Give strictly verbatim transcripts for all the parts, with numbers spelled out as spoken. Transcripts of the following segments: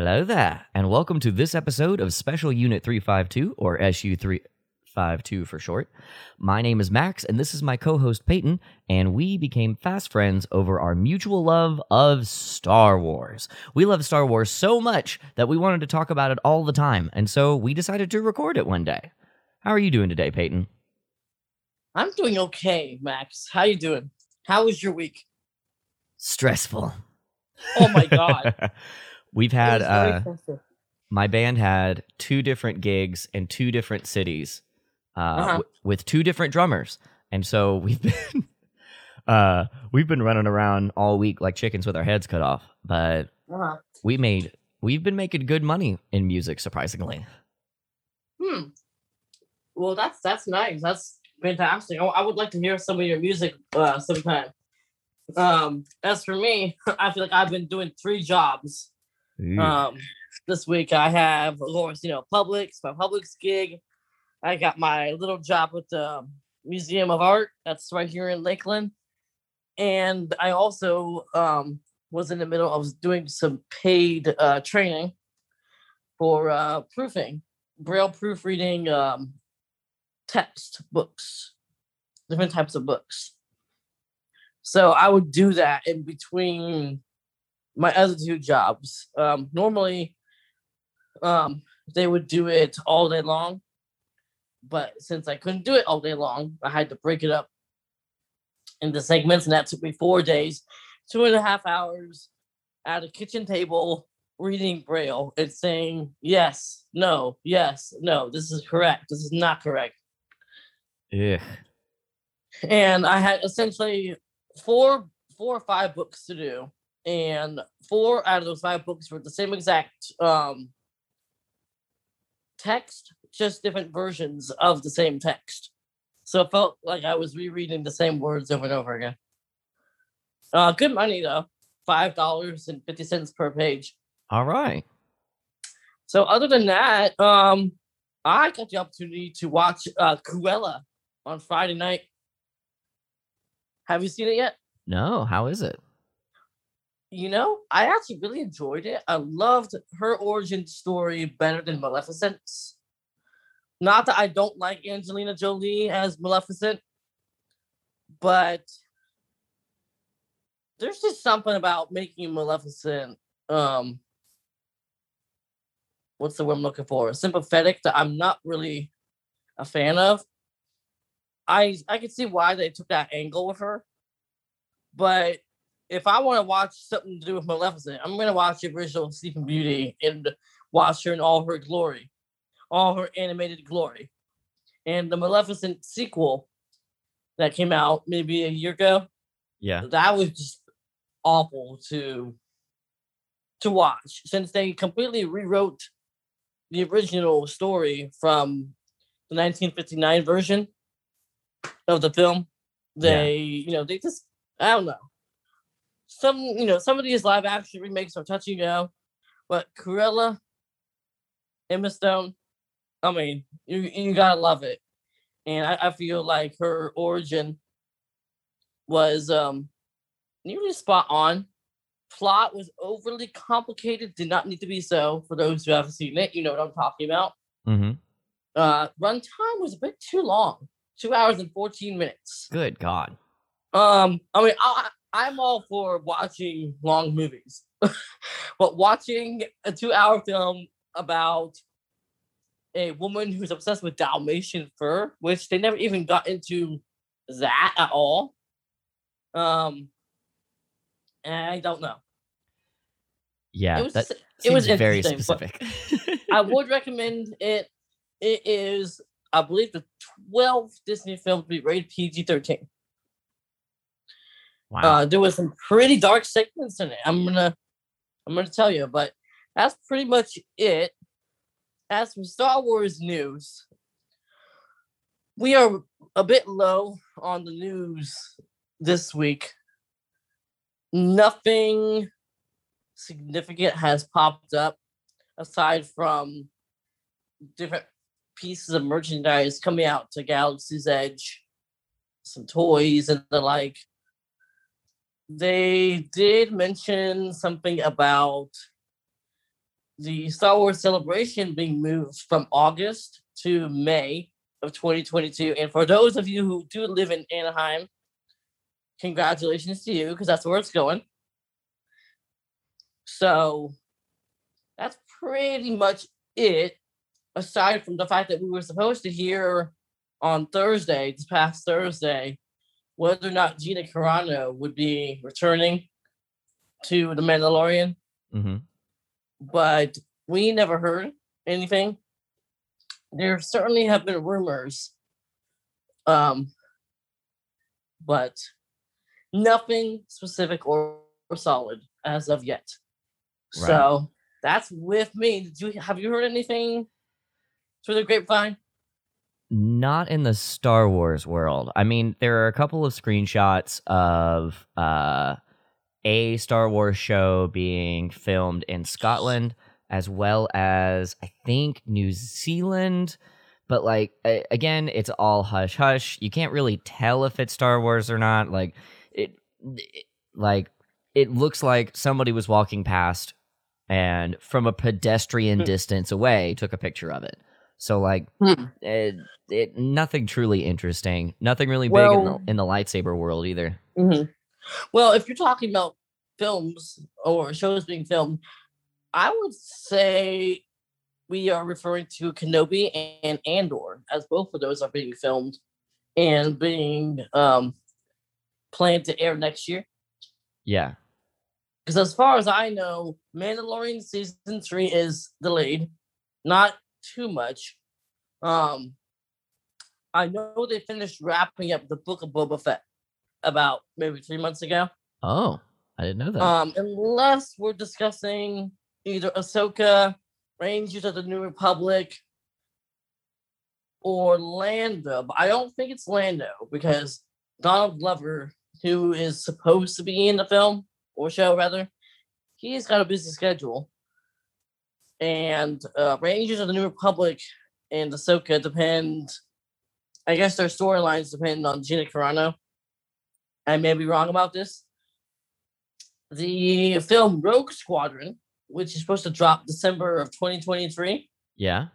Hello there, and welcome to this episode of Special Unit three five two, or S U three fifty-two for short. My name is Max, and this is my co-host Peyton, and we became fast friends over our mutual love of Star Wars. We love Star Wars so much that we wanted to talk about it all the time, and so we decided to record it one day. How are you doing today, Peyton? I'm doing okay, Max. How you doing? How was your week? Stressful. Oh my God. We've had, uh, my band had two different gigs in two different cities uh, uh-huh. w- with two different drummers. And so we've been uh, we've been running around all week like chickens with our heads cut off. But uh-huh. we made we've been making good money in music, surprisingly. Hmm. Well, that's that's nice. That's fantastic. I, I would like to hear some of your music uh, sometime. Um, as for me, I feel like I've been doing three jobs. Um, this week I have, of course, you know, Publix, my Publix gig. I got my little job with the Museum of Art. That's right here in Lakeland. And I also um, was in the middle of doing some paid uh, training for uh, proofing, braille proofreading, um, text books, different types of books. So I would do that in between my other two jobs. Um, normally, um, they would do it all day long. But since I couldn't do it all day long, I had to break it up into segments. And that took me four days, two and a half hours at a kitchen table, reading Braille and saying, yes, no, yes, no, this is correct. This is not correct. Yeah. And I had essentially four, four or five books to do. And four out of those five books were the same exact um, text, just different versions of the same text. So it felt like I was rereading the same words over and over again. Uh, good money, though. five dollars and fifty cents per page. All right. So other than that, um, I got the opportunity to watch uh, Cruella on Friday night. Have you seen it yet? No. How is it? You know, I actually really enjoyed it. I loved her origin story better than Maleficent's. Not that I don't like Angelina Jolie as Maleficent, but there's just something about making Maleficent, um, what's the word I'm looking for? sympathetic, that I'm not really a fan of. I I can see why they took that angle with her, but if I want to watch something to do with Maleficent, I'm going to watch the original Sleeping Beauty and watch her in all her glory, all her animated glory. And the Maleficent sequel that came out maybe a year ago, yeah, that was just awful to to watch, since they completely rewrote the original story from the nineteen fifty-nine version of the film. They, yeah. you know, they just, I don't know. Some, you know, some of these live action remakes are touching now, but Cruella, Emma Stone, I mean, you you gotta love it. And I, I feel like her origin was um nearly spot on. Plot was overly complicated, did not need to be so. For those who haven't seen it, you know what I'm talking about. Mm-hmm. Uh, runtime was a bit too long, two hours and fourteen minutes. Good God. Um, I mean, I. I'm all for watching long movies, but watching a two-hour film about a woman who's obsessed with Dalmatian fur, which they never even got into that at all, um, I don't know. Yeah, it was, that it was very specific. I would recommend it. It is, I believe, the twelfth Disney film to be rated P G thirteen. Wow. Uh, there was some pretty dark segments in it. I'm gonna, I'm gonna tell you, but that's pretty much it. As for Star Wars news, we are a bit low on the news this week. Nothing significant has popped up aside from different pieces of merchandise coming out to Galaxy's Edge, some toys and the like. They did mention something about the Star Wars Celebration being moved from August to May of twenty twenty-two. And for those of you who do live in Anaheim, congratulations to you, because that's where it's going. So that's pretty much it, aside from the fact that we were supposed to hear on Thursday, this past Thursday, whether or not Gina Carano would be returning to The Mandalorian. Mm-hmm. But we never heard anything. There certainly have been rumors, um, but nothing specific or, or solid as of yet. Right. So that's with me. Did you have you heard anything through the grapevine? Not in the Star Wars world. I mean, there are a couple of screenshots of uh, a Star Wars show being filmed in Scotland, as well as, I think, New Zealand. But, like, again, it's all hush-hush. You can't really tell if it's Star Wars or not. Like, it, it, like, it looks like somebody was walking past and from a pedestrian distance away took a picture of it. So, like, it, it, nothing truly interesting. Nothing really big well, in, the, in the lightsaber world either. Mm-hmm. Well, if you're talking about films or shows being filmed, I would say we are referring to Kenobi and Andor, as both of those are being filmed and being um, planned to air next year. Yeah. Because as far as I know, Mandalorian Season three is delayed. Not too much. Um, I know they finished wrapping up the Book of Boba Fett about maybe three months ago. Oh, I didn't know that. Um, unless we're discussing either Ahsoka, Rangers of the New Republic, or Lando. But I don't think it's Lando, because Donald Glover, who is supposed to be in the film, or show rather, he's got a busy schedule. And uh, Rangers of the New Republic and Ahsoka depend, I guess their storylines depend on Gina Carano. I may be wrong about this. The film Rogue Squadron, which is supposed to drop December of twenty twenty-three. Yeah.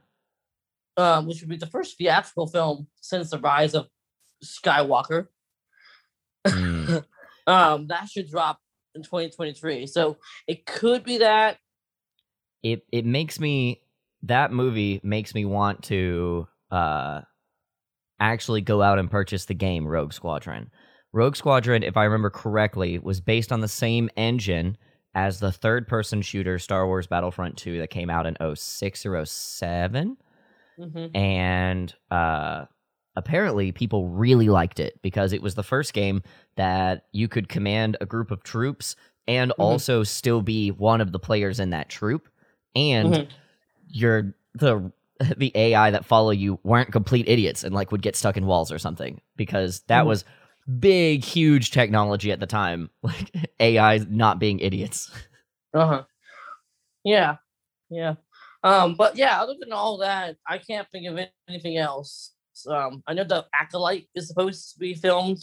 Um, which would be the first theatrical film since the rise of Skywalker. Mm. um, that should drop in twenty twenty-three. So it could be that. It it makes me, that movie makes me want to uh, actually go out and purchase the game Rogue Squadron. Rogue Squadron, if I remember correctly, was based on the same engine as the third-person shooter Star Wars Battlefront two that came out in oh six or oh seven. Mm-hmm. And uh, apparently people really liked it because it was the first game that you could command a group of troops and mm-hmm. also still be one of the players in that troop. And mm-hmm. you're the the A I that follow you weren't complete idiots and like would get stuck in walls or something, because that mm-hmm. was big, huge technology at the time. Like A I not being idiots. Uh huh. Yeah, yeah. Um, but yeah, other than all that, I can't think of anything else. Um, I know the Acolyte is supposed to be filmed.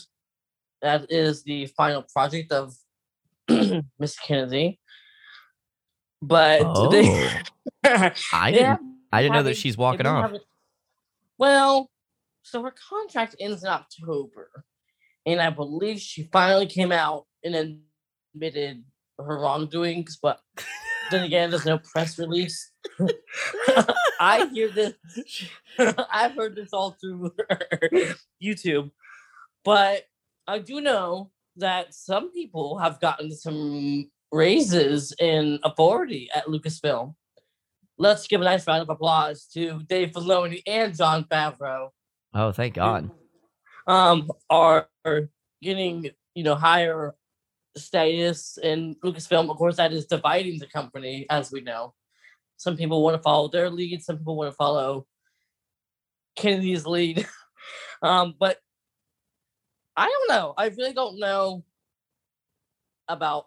That is the final project of Miss Kennedy. But oh. they, I didn't. I didn't know that she's walking off. Well, so her contract ends in October, and I believe she finally came out and admitted her wrongdoings. But then again, there's no press release. I hear this. I've heard this all through YouTube, but I do know that some people have gotten some raises in authority at Lucasfilm. Let's give a nice round of applause to Dave Filoni and Jon Favreau. Oh, thank God. Who, um, are getting, you know, higher status in Lucasfilm. Of course, that is dividing the company, as we know. Some people want to follow their lead. Some people want to follow Kennedy's lead. um, but I don't know. I really don't know about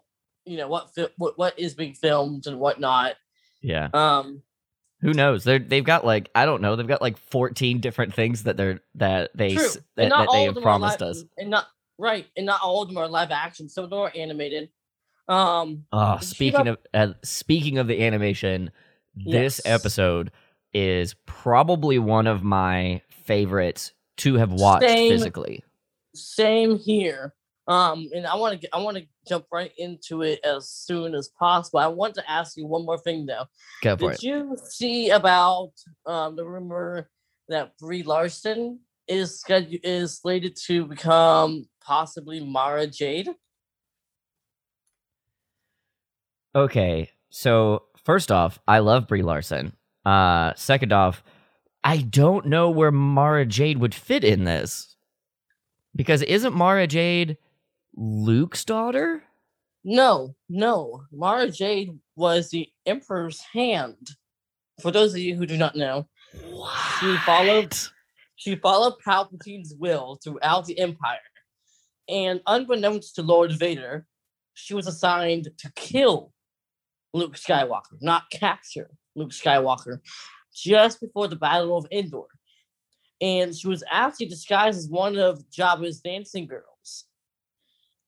you know what, what what is being filmed and whatnot. Yeah. Um, who knows? They they've got like I don't know. They've got like fourteen different things that they're that they true. that, that they have promised live, us. And not right, and not all of them are live action. Some of them are animated. Um. Oh, speaking of uh, speaking of the animation, This yes. episode is probably one of my favorites to have watched same, physically. Same here. Um, and I want to I want to jump right into it as soon as possible. I want to ask you one more thing though. Go for Did it. you see about um, the rumor that Brie Larson is is slated to become possibly Mara Jade? Okay, so first off, I love Brie Larson. Uh, second off, I don't know where Mara Jade would fit in this, because isn't Mara Jade Luke's daughter? No, no. Mara Jade was the Emperor's hand. For those of you who do not know, what? she followed she followed Palpatine's will throughout the Empire, and unbeknownst to Lord Vader, she was assigned to kill Luke Skywalker, not capture Luke Skywalker, just before the Battle of Endor. And she was actually disguised as one of Jabba's dancing girls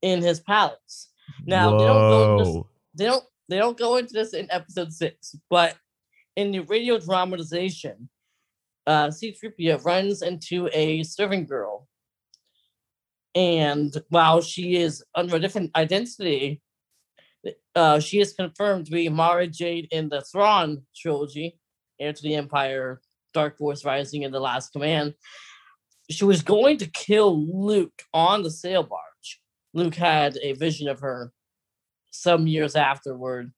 in his palace. Now Whoa. they don't go into this, they don't they don't go into this in episode six, but in the radio dramatization, uh, C three P O runs into a servant girl, and while she is under a different identity, Uh, she is confirmed to be Mara Jade in the Thrawn trilogy, Heir to the Empire, Dark Force Rising, and The Last Command. She was going to kill Luke on the sail barge. Luke had a vision of her some years afterward,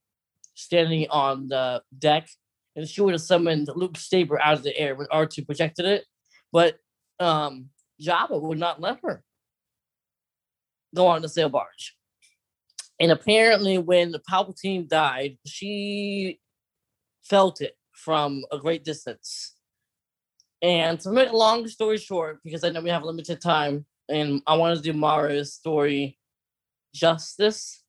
standing on the deck, and she would have summoned Luke's saber out of the air when R two projected it, but um, Jabba would not let her go on the sail barge. And apparently when Palpatine died, she felt it from a great distance. And to make a long story short, because I know we have limited time, and I want to do Mara's story justice,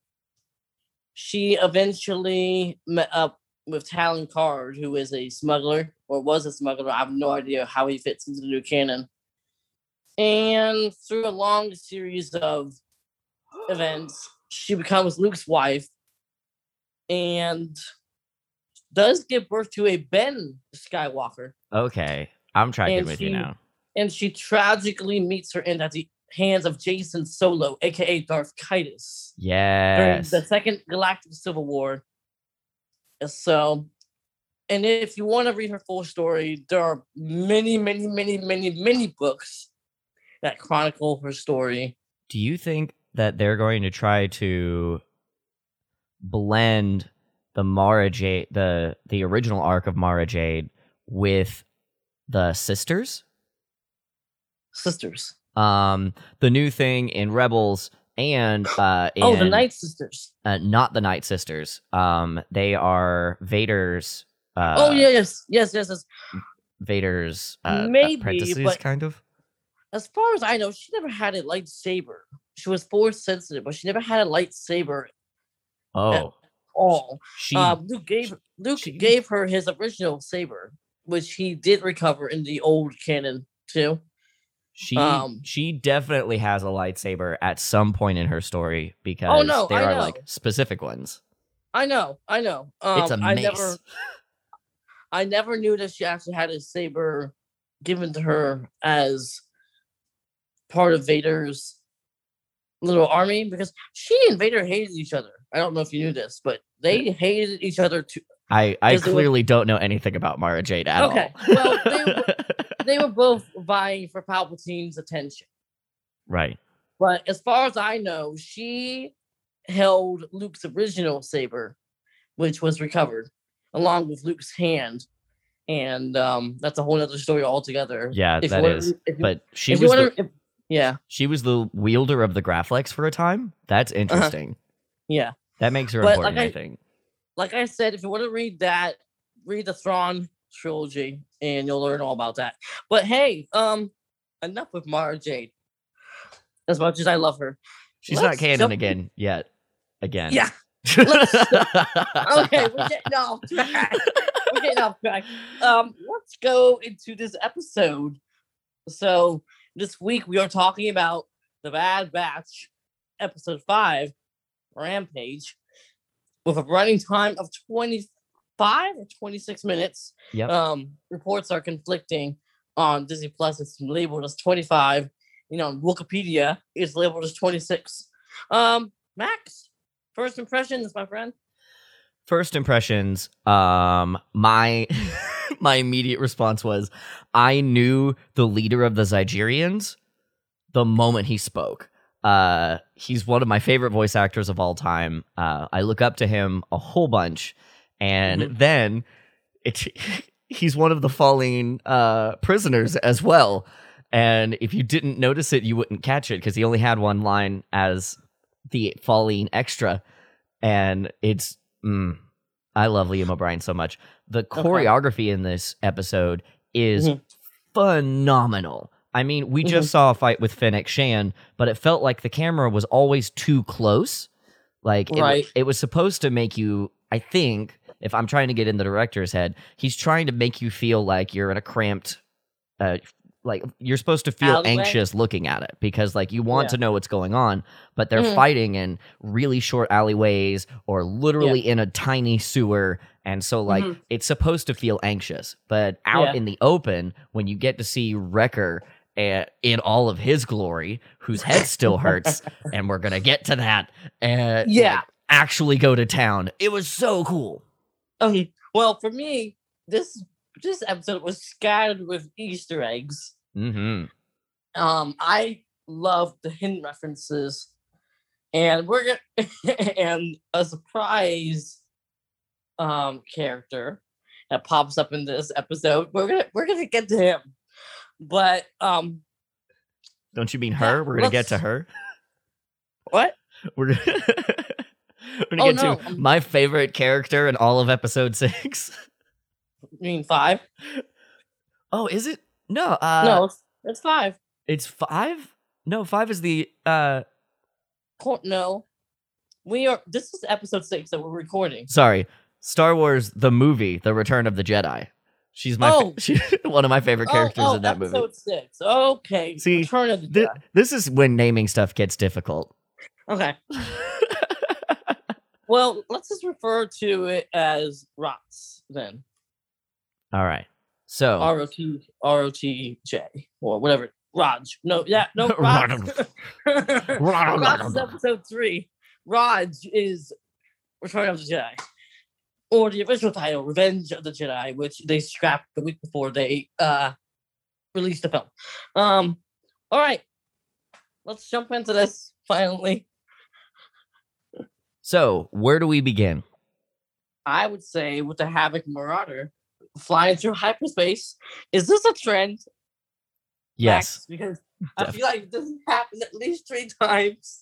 she eventually met up with Talon Card, who is a smuggler, or was a smuggler. I have no idea how he fits into the new canon. And through a long series of events, she becomes Luke's wife and does give birth to a Ben Skywalker. Okay, I'm tracking and with she, you now. And she tragically meets her end at the hands of Jason Solo, a k a. Darth Kitus. Yes. During the Second Galactic Civil War. So, and if you want to read her full story, there are many, many, many, many, many books that chronicle her story. Do you think that they're going to try to blend the Mara Jade, the the original arc of Mara Jade, with the sisters? Sisters. Um, the new thing in Rebels and uh, in, oh, the Nightsisters. Uh, not the Nightsisters. Um, they are Vader's. Uh, oh yeah, yes, yes, yes, yes. Vader's uh, maybe apprentices, but kind of. As far as I know, she never had a lightsaber. She was force sensitive, but she never had a lightsaber. Oh, at all. She, um, Luke gave Luke she, gave her his original saber, which he did recover in the old canon too. She um, she definitely has a lightsaber at some point in her story, because oh no, there I are know. like specific ones. I know, I know. Um, it's a mace. I never, I never knew that she actually had a saber given to her as part of Vader's little army, because she and Vader hated each other. I don't know if you knew this, but they hated each other too. I, I clearly were, don't know anything about Mara Jade at okay. all. Well, they were, they were both vying for Palpatine's attention. Right. But as far as I know, she held Luke's original saber, which was recovered, along with Luke's hand. And um, that's a whole other story altogether. Yeah, if that wanna, is. If, but she was... Wanna, the- if, Yeah. She was the wielder of the Graflex for a time. That's interesting. Uh-huh. Yeah. That makes her but important, like I, I think. Like I said, if you want to read that, read the Thrawn trilogy, and you'll learn all about that. But hey, um, enough with Mara Jade. As much as I love her. She's not canon jump- again yet. Again. Yeah. Let's okay, we're getting off track. We're getting off track. Um, let's go into this episode. So... This week, we are talking about The Bad Batch, Episode five, Rampage, with a running time of twenty-five twenty-five or twenty-six minutes. Yep. Um, reports are conflicting on Disney Plus. It's labeled as twenty-five. You know, Wikipedia is labeled as twenty-six. Um, Max, first impressions, my friend. First impressions. Um, my my immediate response was, I knew the leader of the Zygerians the moment he spoke. Uh, he's one of my favorite voice actors of all time. Uh, I look up to him a whole bunch, and mm-hmm. then it, he's one of the falling uh, prisoners as well. And if you didn't notice it, you wouldn't catch it because he only had one line as the falling extra, and it's. Mm, I love Liam O'Brien so much. The choreography okay. in this episode is mm-hmm. phenomenal. I mean, we mm-hmm. just saw a fight with Fennec Shan, but it felt like the camera was always too close. Like, right. it, it was supposed to make you, I think, if I'm trying to get in the director's head, he's trying to make you feel like you're in a cramped, uh, like, you're supposed to feel alleyway. Anxious looking at it because, like, you want yeah. to know what's going on, but they're mm. fighting in really short alleyways or literally yeah. in a tiny sewer. And so, like, mm-hmm. it's supposed to feel anxious. But out yeah. in the open, when you get to see Wrecker uh, in all of his glory, whose head still hurts, and we're going to get to that, and uh, yeah. like, actually go to town. It was so cool. Okay. Well, for me, this This episode was scattered with Easter eggs. Mm-hmm. Um, I love the hidden references, and we're gonna and a surprise um, character that pops up in this episode. We're gonna we're gonna get to him, but um, don't you mean her? Yeah, we're gonna get to her. What? We're gonna, we're gonna oh, get no. to my favorite character in all of episode six. You mean five? Oh, is it? No. Uh, no, it's, it's five. It's five? No, five is the... Uh... No. We are. This is episode six that we're recording. Sorry. Star Wars, the movie, The Return of the Jedi. She's my oh. fa- she, one of my favorite characters oh, oh, in that episode movie. Episode six. Okay. See, Return of the th- Jedi. This is when naming stuff gets difficult. Okay. Well, let's just refer to it as R O T S then. All right, so R O T, R O T J, or whatever, Raj. No, yeah, no, Raj. Raj is episode three. Raj is Return of the Jedi, or the original title, Revenge of the Jedi, which they scrapped the week before they uh, released the film. Um, all right, let's jump into this, finally. So, where do we begin? I would say with the Havoc Marauder. Flying through hyperspace. Is this a trend? Yes. Max, because I Def- feel like this has happened at least three times.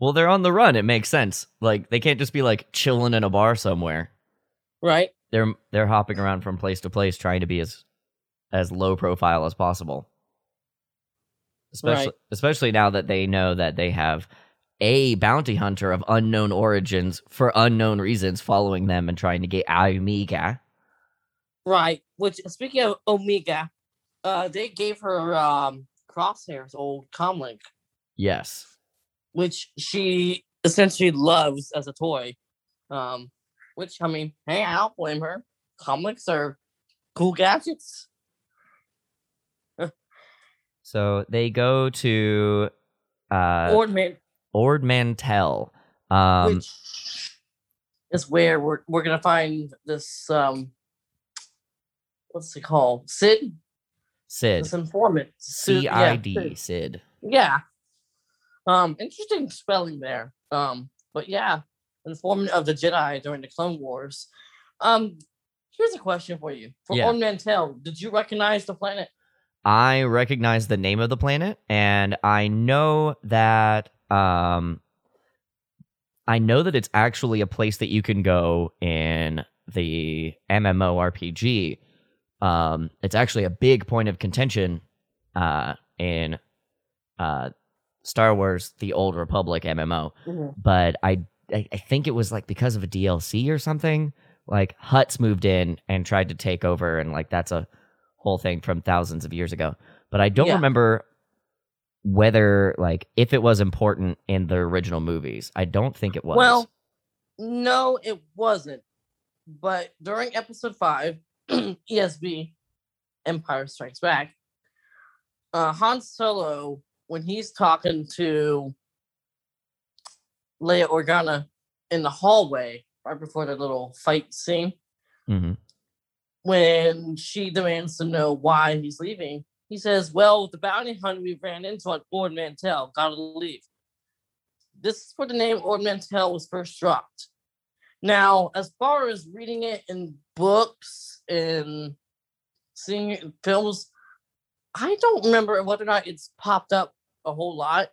Well, they're on the run. It makes sense. Like, they can't just be, like, chilling in a bar somewhere. Right. They're they're hopping around from place to place trying to be as as low profile as possible. Especially, right. especially now that they know that they have a bounty hunter of unknown origins for unknown reasons following them and trying to get Omega. Right, which, speaking of Omega, uh, they gave her um, Crosshair's old comlink. Yes. Which she essentially loves as a toy. Um, which, I mean, hey, I don't blame her. Comlinks are cool gadgets. So they go to... Uh, Ordman. Ord Mantell. Um, Which is where we're, we're going to find this... Um, What's it called? Cid? Cid. This informant. C I D, yeah, Cid. Cid. Yeah. Um, interesting spelling there. Um, but yeah, informant of the Jedi during the Clone Wars. Um, here's a question for you. For yeah. Ord Mantell, did you recognize the planet? I recognize the name of the planet, and I know that um, I know that it's actually a place that you can go in the M M O R P G. Um, it's actually a big point of contention uh, in uh, Star Wars, the Old Republic M M O. Mm-hmm. But I, I think it was like because of a D L C or something, like Hutts moved in and tried to take over. And like that's a whole thing from thousands of years ago. But I don't yeah. remember whether like if it was important in the original movies. I don't think it was. Well, no, it wasn't. But during episode five, E S B, Empire Strikes Back, uh, Han Solo, when he's talking to Leia Organa in the hallway right before the little fight scene, mm-hmm. when she demands to know why he's leaving, he says, well, with the bounty hunt we ran into at Ord Mantell, gotta leave. This is where the name Ord Mantell was first dropped. Now, as far as reading it in books and seeing it in films, I don't remember whether or not it's popped up a whole lot.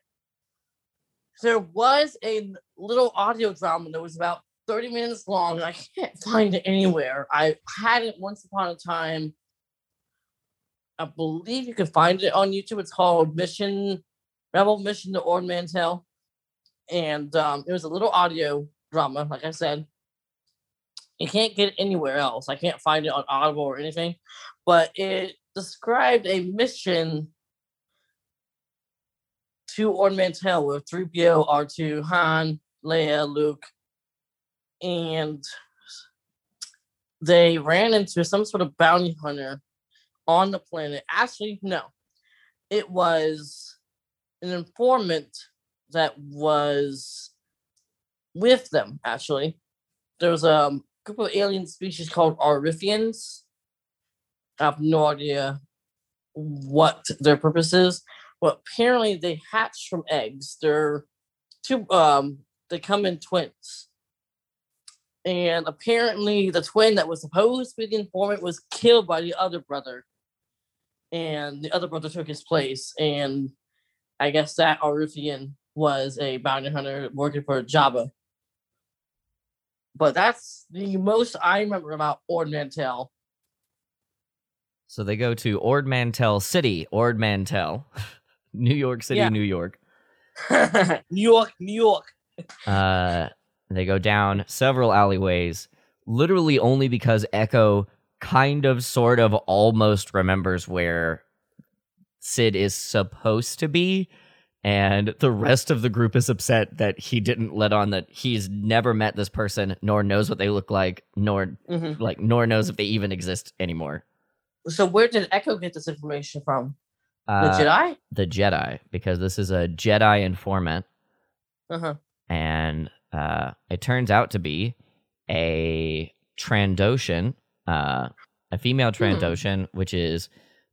There was a little audio drama that was about thirty minutes long, and I can't find it anywhere. I had it once upon a time. I believe you can find it on YouTube. It's called Mission Rebel Mission to Ord Mantell. And um, it was a little audio drama, like I said. You can't get it anywhere else. I can't find it on Audible or anything. But it described a mission to Ord Mantell with three P O, R two, Han, Leia, Luke. And they ran into some sort of bounty hunter on the planet. Actually, no. It was an informant that was with them, actually. There was a group of alien species called Aurifians. I have no idea what their purpose is, but apparently they hatch from eggs. They're two, um, they come in twins. And apparently the twin that was supposed to be the informant was killed by the other brother. And the other brother took his place. And I guess that Aurifian was a bounty hunter working for Jabba. But that's the most I remember about Ord Mantell. So they go to Ord Mantell City, Ord Mantell, New York City, yeah. New York. New York, New York. uh, they go down several alleyways, literally only because Echo kind of, sort of, almost remembers where Cid is supposed to be. And the rest of the group is upset that he didn't let on that he's never met this person, nor knows what they look like, nor mm-hmm. like nor knows if they even exist anymore. So where did Echo get this information from? Uh, the Jedi? The Jedi, because this is a Jedi informant. Uh-huh. And uh, it turns out to be a Trandoshan, uh, a female Trandoshan, mm-hmm. which is...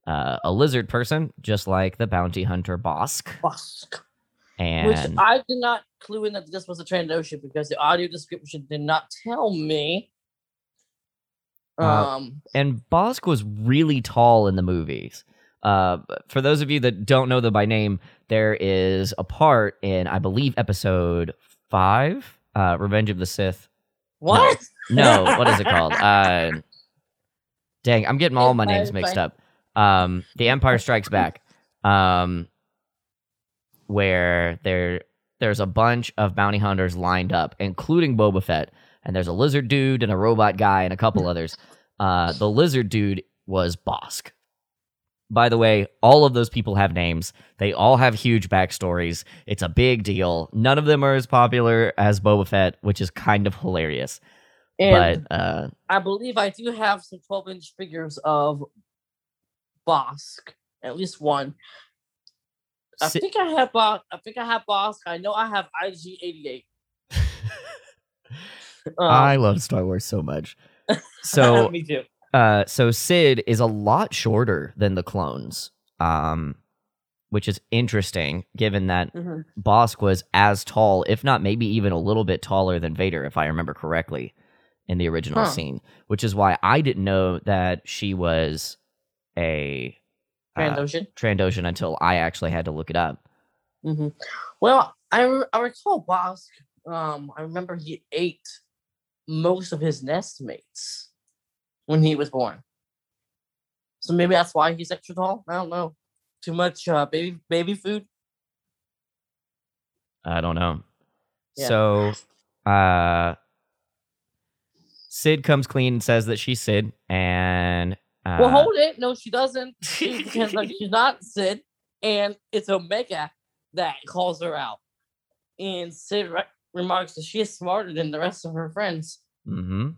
Uh, a lizard person, just like the bounty hunter Bosk. Bosk. And which I did not clue in that this was a Trandoshan because the audio description did not tell me. Um, uh, and Bosk was really tall in the movies. Uh, for those of you that don't know them by name, there is a part in, I believe, episode five, uh, Revenge of the Sith. What? No, no what is it called? Uh, dang, I'm getting all my names mixed up. Um, The Empire Strikes Back, um, where there there's a bunch of bounty hunters lined up, including Boba Fett, and there's a lizard dude and a robot guy and a couple others. Uh, the lizard dude was Bosk. By the way, all of those people have names. They all have huge backstories. It's a big deal. None of them are as popular as Boba Fett, which is kind of hilarious. And but uh, I believe I do have some twelve-inch figures of Bosk, at least one. I C- think I have Bosk. I think I have Bosk. I know I have I G eighty-eight. um, I love Star Wars so much. So me too. Uh, so Cid is a lot shorter than the clones, um, which is interesting, given that mm-hmm. Bosk was as tall, if not maybe even a little bit taller than Vader, if I remember correctly, in the original huh. scene. Which is why I didn't know that she was a Trandoshan. Uh, Trandoshan until I actually had to look it up. Mm-hmm. Well, I re- I recall Bosk. Um, I remember he ate most of his nestmates when he was born. So maybe that's why he's extra tall. I don't know. Too much uh, baby baby food. I don't know. Yeah. So, uh, Cid comes clean and says that she's Cid and. Uh, well, hold it. No, she doesn't. She, because, like, she's not Cid. And it's Omega that calls her out. And Cid re- remarks that she is smarter than the rest of her friends. Mm-hmm.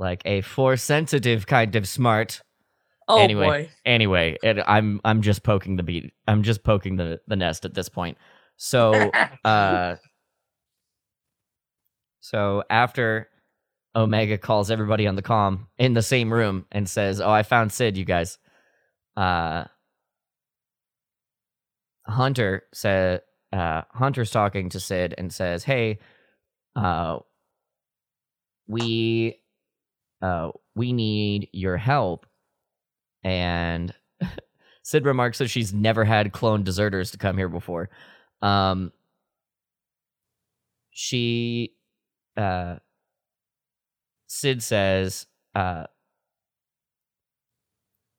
like a Force-sensitive kind of smart. Oh anyway, boy. Anyway, it, I'm I'm just poking the beat. I'm just poking the, the nest at this point. So, uh, so after Omega calls everybody on the comm in the same room and says, "Oh, I found Cid, you guys." Uh, Hunter said, uh, Hunter's talking to Cid and says, "Hey, uh, we, uh, we need your help." And Cid remarks that she's never had clone deserters to come here before. Um, she, uh, Cid says, uh,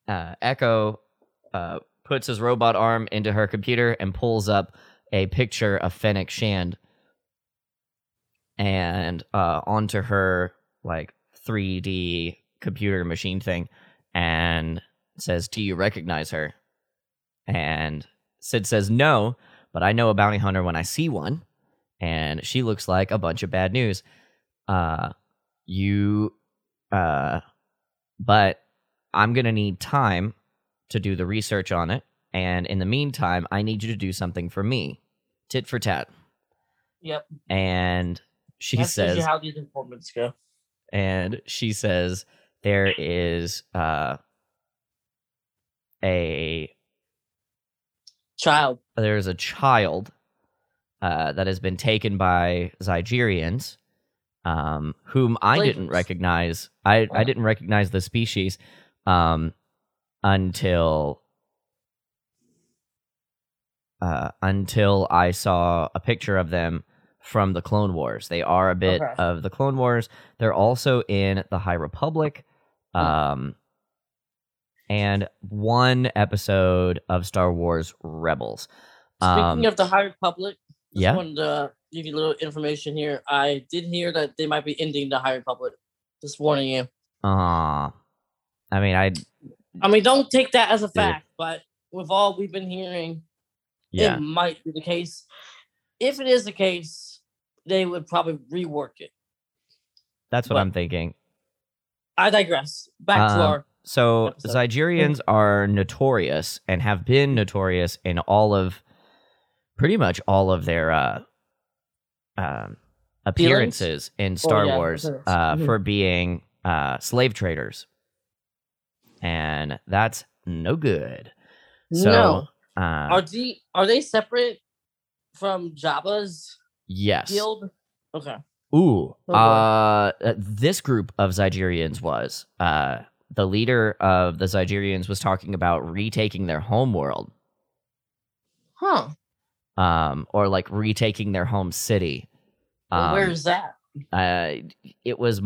uh, Echo, uh, puts his robot arm into her computer and pulls up a picture of Fennec Shand and, uh, onto her, like, three D computer machine thing and says, "Do you recognize her?" And Cid says, "No, but I know a bounty hunter when I see one, and she looks like a bunch of bad news. Uh, you, uh, but I'm gonna need time to do the research on it, and in the meantime, I need you to do something for me, tit for tat." Yep. And she That's says, "How these informants go?" And she says, "There is uh, a child. There is a child uh, that has been taken by Zygerians, um, whom I Legends. didn't recognize. I, I didn't recognize the species um, until uh, until I saw a picture of them from the Clone Wars. They are a bit okay. of the Clone Wars. They're also in the High Republic." Um, and one episode of Star Wars Rebels. Speaking um, of the High Republic, just yeah. wanted to give you a little information here. I did hear that they might be ending the High Republic. Just warning you. Uh, I mean, I... I mean, don't take that as a fact, it, but with all we've been hearing, yeah. it might be the case. If it is the case, they would probably rework it. That's what but I'm thinking. I digress. Back um, to our... So, episode. Zygerians are notorious and have been notorious in all of, pretty much all of their uh, um, appearances Feelings? in Star oh, yeah, Wars uh, mm-hmm. for being uh, slave traders. And that's no good. So, no. Uh, are, the, are they separate from Jabba's yes. guild? Okay. Ooh. Okay. Uh, this group of Zygerians was... Uh, The leader of the Zygerians was talking about retaking their homeworld. Huh. Um, or like retaking their home city. Well, um, where's that? Uh, it was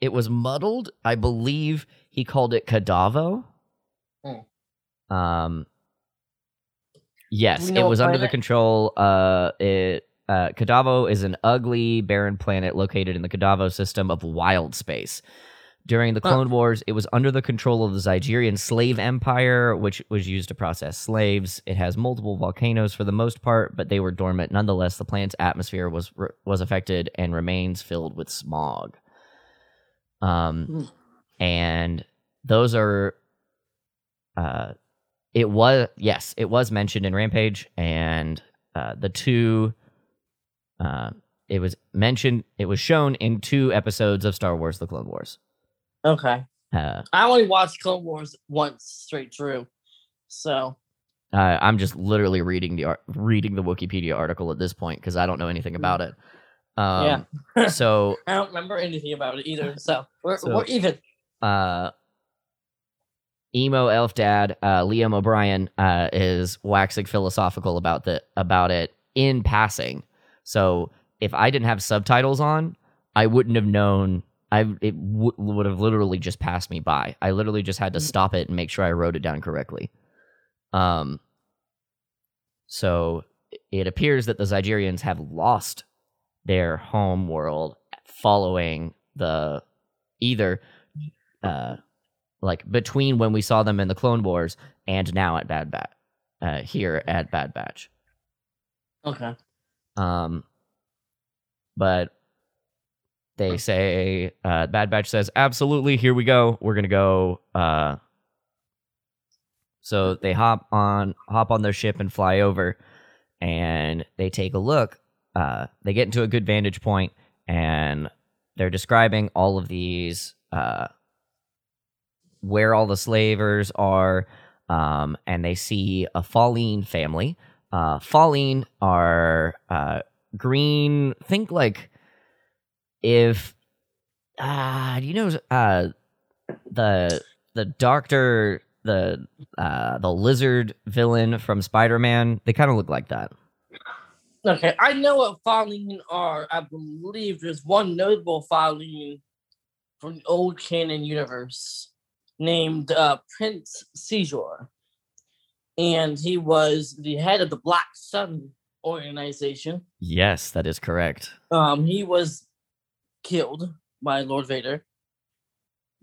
it was muddled. I believe he called it Kadavo. Hmm. Um. Yes, it was under the control. Uh, it uh, Kadavo is an ugly, barren planet located in the Kadavo system of wild space. During the Clone huh. Wars, it was under the control of the Zygerian slave empire, which was used to process slaves. It has multiple volcanoes for the most part, but they were dormant. Nonetheless, the planet's atmosphere was was affected and remains filled with smog. Um, mm. And those are... Uh, it was... Yes, it was mentioned in Rampage, and uh, the two... Uh, it was mentioned... It was shown in two episodes of Star Wars The Clone Wars. Okay. Uh, I only watched Clone Wars once straight through, so uh, I'm just literally reading the reading the Wikipedia article at this point because I don't know anything about it. Um, yeah. So I don't remember anything about it either. So we're, so, we're even. Uh, emo elf dad uh, Liam O'Brien uh, is waxing philosophical about the about it in passing. So if I didn't have subtitles on, I wouldn't have known. I it w- would have literally just passed me by. I literally just had to stop it and make sure I wrote it down correctly. Um. So it appears that the Zygerians have lost their home world following the either, uh, like between when we saw them in the Clone Wars and now at Bad Batch, uh, here at Bad Batch. Okay. Um. But. They say, uh, Bad Batch says, absolutely, here we go. We're going to go. Uh, so they hop on hop on their ship and fly over, and they take a look. Uh, they get into a good vantage point, and they're describing all of these, uh, where all the slavers are, um, and they see a Falline family. Uh, Falline are uh, green, think like... If ah, uh, you know uh, the the doctor, the uh, the lizard villain from Spider-Man, they kind of look like that. Okay, I know what Falline are. I believe there's one notable Falline from the old canon universe named uh, Prince Seizure, and he was the head of the Black Sun organization. Yes, that is correct. Um, he was killed by Lord Vader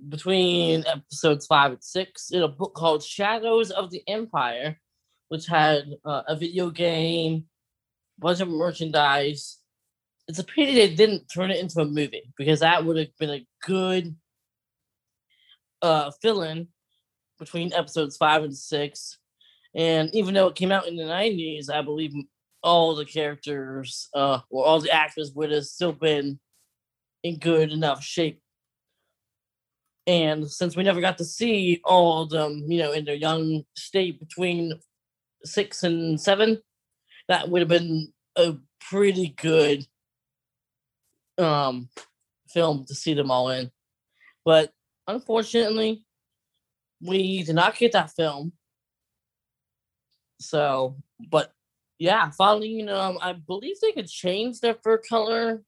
between episodes five and six in a book called Shadows of the Empire, which had uh, a video game, a bunch of merchandise. It's a pity they didn't turn it into a movie, because that would have been a good uh, fill-in between episodes five and six. And even though it came out in the nineties, I believe all the characters uh, or all the actors would have still been in good enough shape. And since we never got to see all of them, you know, in their young state between six and seven, that would have been a pretty good um, film to see them all in. But unfortunately, we did not get that film. So, but yeah, following, um, I believe they could change their fur color.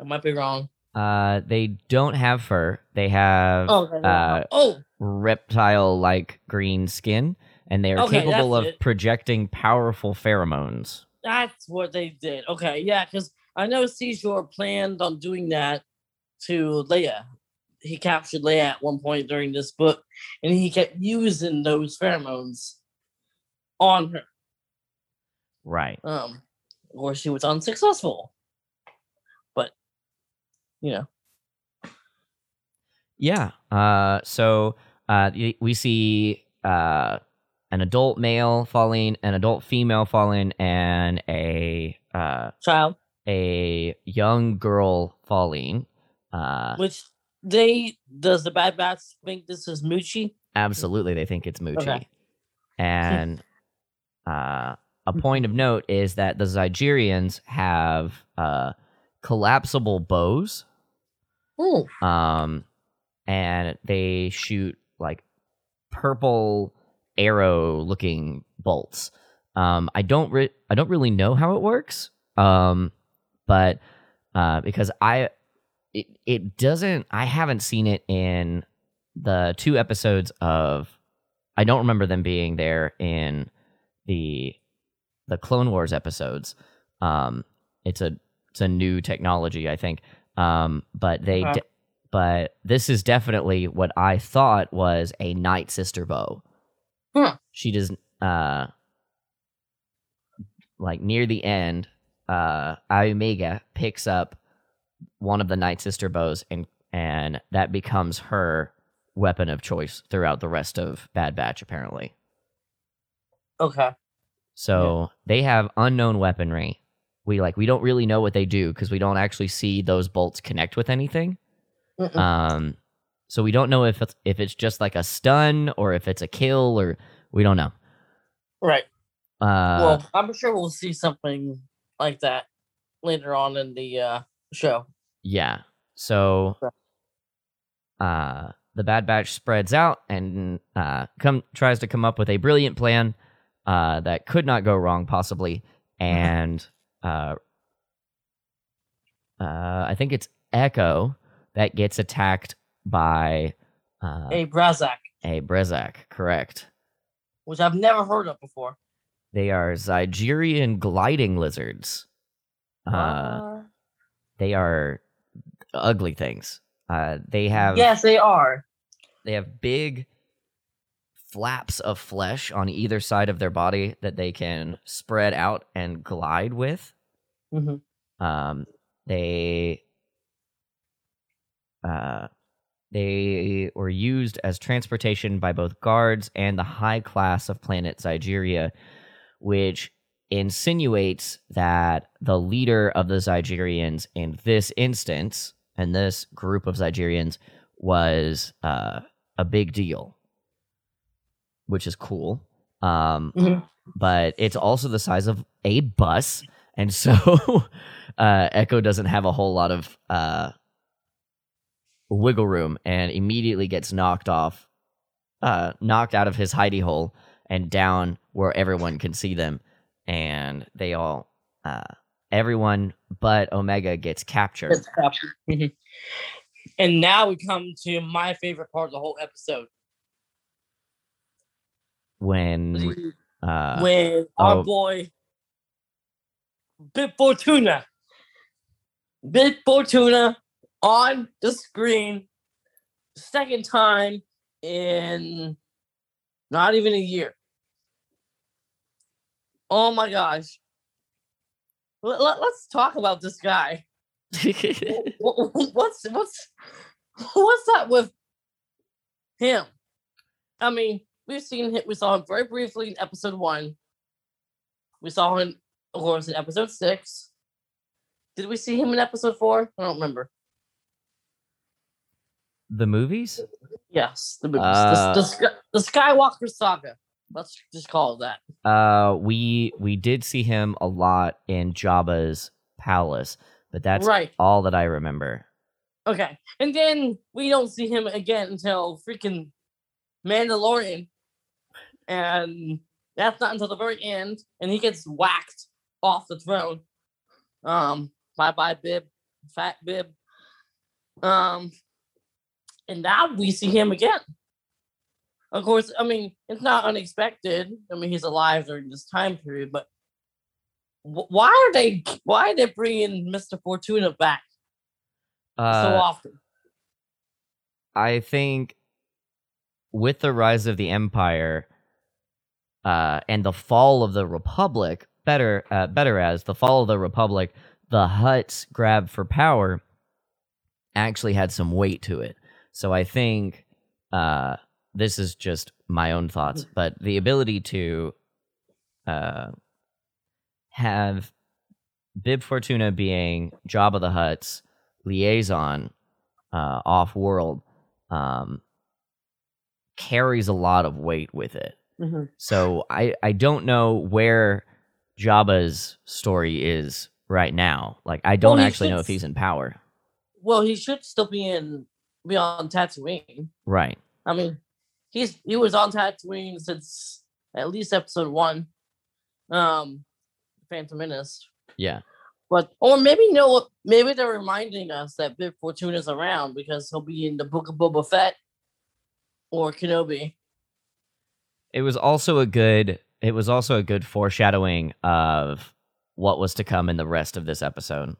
I might be wrong. Uh, they don't have fur. They have oh, okay, uh, oh. reptile-like green skin, and they are okay, capable of it. projecting powerful pheromones. That's what they did. Okay, yeah, because I know Seizure planned on doing that to Leia. He captured Leia at one point during this book, and he kept using those pheromones on her. Right. Um, or she was unsuccessful. You know. Yeah. Uh, so uh, we see uh, an adult male Falline, an adult female Falline, and a uh, child, a young girl Falline. Uh, Which they does the Bad Batch think this is Moochie? Absolutely, they think it's Moochie. Okay. And uh, a point of note is that the Zygerians have uh, collapsible bows. Ooh. Um, and they shoot like purple arrow-looking bolts. Um, I don't, re- I don't really know how it works. Um, but uh, because I, it, it doesn't. I haven't seen it in the two episodes of. I don't remember them being there in the the Clone Wars episodes. Um, it's a it's a new technology, I think. Um, but they, uh-huh. de- but this is definitely what I thought was a Nightsister bow. Huh. She does, uh, like near the end, uh, Omega picks up one of the Nightsister bows, and and that becomes her weapon of choice throughout the rest of Bad Batch, apparently. Okay. So yeah. They have unknown weaponry. We like we don't really know what they do because we don't actually see those bolts connect with anything. Mm-mm. Um, so we don't know if it's, if it's just like a stun or if it's a kill, or we don't know. Right. Uh, well, I'm sure we'll see something like that later on in the uh, show. Yeah. So uh, the Bad Batch spreads out and uh, come tries to come up with a brilliant plan uh, that could not go wrong, possibly. And Uh, uh, I think it's Echo that gets attacked by uh, a Brezak. A Brezak, correct. Which I've never heard of before. They are Zygerian gliding lizards. Uh, uh, they are ugly things. Uh, they have yes, they are. They have big flaps of flesh on either side of their body that they can spread out and glide with. Mm-hmm. Um, they Uh, they were used as transportation by both guards and the high class of planet Zygeria, which insinuates that the leader of the Zygerians in this instance, and this group of Zygerians, was uh, a big deal, which is cool. Um, mm-hmm. But it's also the size of a bus, and so uh, Echo doesn't have a whole lot of uh, wiggle room, and immediately gets knocked off, uh, knocked out of his hidey hole, and down where everyone can see them, and they all, uh, everyone but Omega gets captured. It's captured. Mm-hmm. And now we come to my favorite part of the whole episode. When uh, when our oh. boy Bib Fortuna, Bib Fortuna on the screen, second time in not even a year. Oh my gosh! Let, let, let's talk about this guy. what, what's what's what's up with him? I mean. We've seen him, we saw him very briefly in episode one. We saw him, of course, in episode six. Did we see him in episode four? I don't remember. The movies? Yes, the movies. Uh, the, the, the Skywalker saga. Let's just call it that. Uh, we we did see him a lot in Jabba's palace, but that's right. all that I remember. Okay, and then we don't see him again until freaking Mandalorian. And that's not until the very end, and he gets whacked off the throne. Um, bye bye, Bib, fat Bib. Um, and now we see him again. Of course, I mean, it's not unexpected. I mean, he's alive during this time period, but why are they? Why are they bringing Mister Fortuna back uh, so often? I think. With the rise of the Empire uh, and the fall of the Republic, better uh, better as the fall of the Republic, the Hutt's grab for power actually had some weight to it. So I think uh, this is just my own thoughts, but the ability to uh, have Bib Fortuna being Jabba the Hutt's liaison uh, off-world um, carries a lot of weight with it. Mm-hmm. So I, I don't know where Jabba's story is right now. Like, I don't well, actually should, know if he's in power. Well, he should still be in be on Tatooine. Right. I mean, he's he was on Tatooine since at least episode one. Um, Phantom Menace. Yeah. But or maybe no maybe they're reminding us that Bib Fortuna's around because he'll be in the Book of Boba Fett. Or Kenobi. It was also a good. It was also a good foreshadowing of what was to come in the rest of this episode,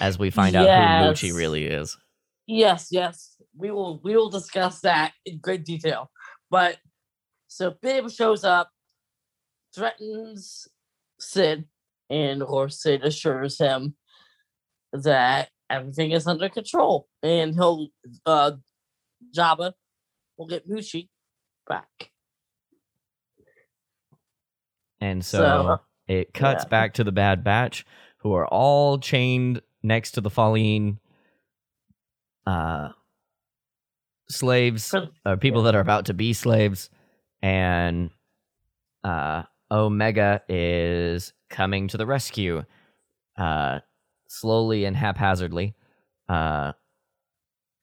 as we find yes. out who Lucci really is. Yes, yes, we will. We will discuss that in great detail. But so Bib shows up, threatens Cid, and of course Cid assures him that everything is under control, and he'll. Uh, Jabba will get Lucci back. And so, so it cuts yeah. back to the Bad Batch, who are all chained next to the Fallen uh, slaves, or people that are about to be slaves. And uh, Omega is coming to the rescue, uh, slowly and haphazardly. Uh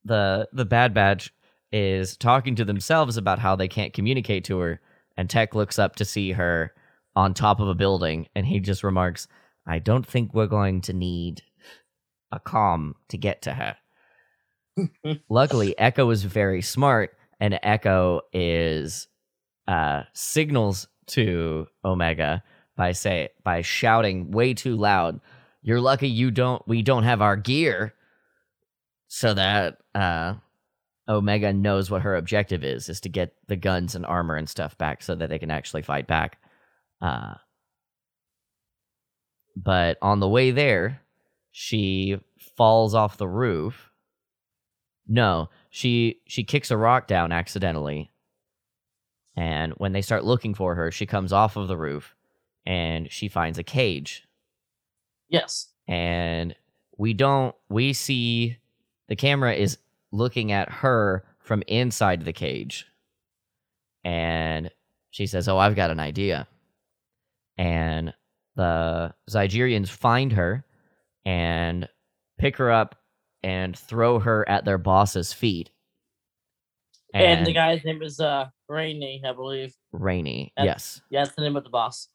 The the Bad Batch is talking to themselves about how they can't communicate to her, and Tech looks up to see her on top of a building, and he just remarks, "I don't think we're going to need a comm to get to her." Luckily, Echo is very smart, and Echo is uh, signals to Omega by say by shouting way too loud, "You're lucky you don't we don't have our gear." So that uh, Omega knows what her objective is, is to get the guns and armor and stuff back so that they can actually fight back. Uh, but on the way there, she falls off the roof No, she she kicks a rock down accidentally. And when they start looking for her, she comes off of the roof and she finds a cage. Yes. And we don't, we see the camera is looking at her from inside the cage. And she says, "Oh, I've got an idea." And the Zygerians find her and pick her up and throw her at their boss's feet. And, and the guy's name is uh, Rainey, I believe. Rainey, that's, yes. Yeah, that's the name of the boss.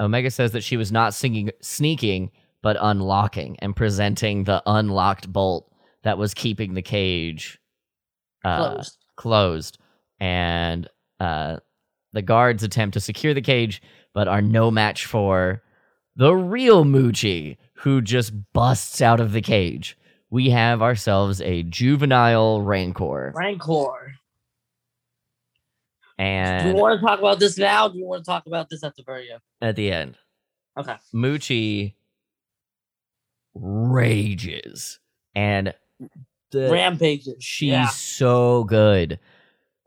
Omega says that she was not singing, sneaking, but unlocking and presenting the unlocked bolt that was keeping the cage uh, closed. closed. And uh, the guards attempt to secure the cage, but are no match for the real Moochie, who just busts out of the cage. We have ourselves a juvenile Rancor. Rancor. And do you want to talk about this now? Or do you want to talk about this at the very end? At the end. Okay. Moochie rages and the, rampages. She's yeah. so good.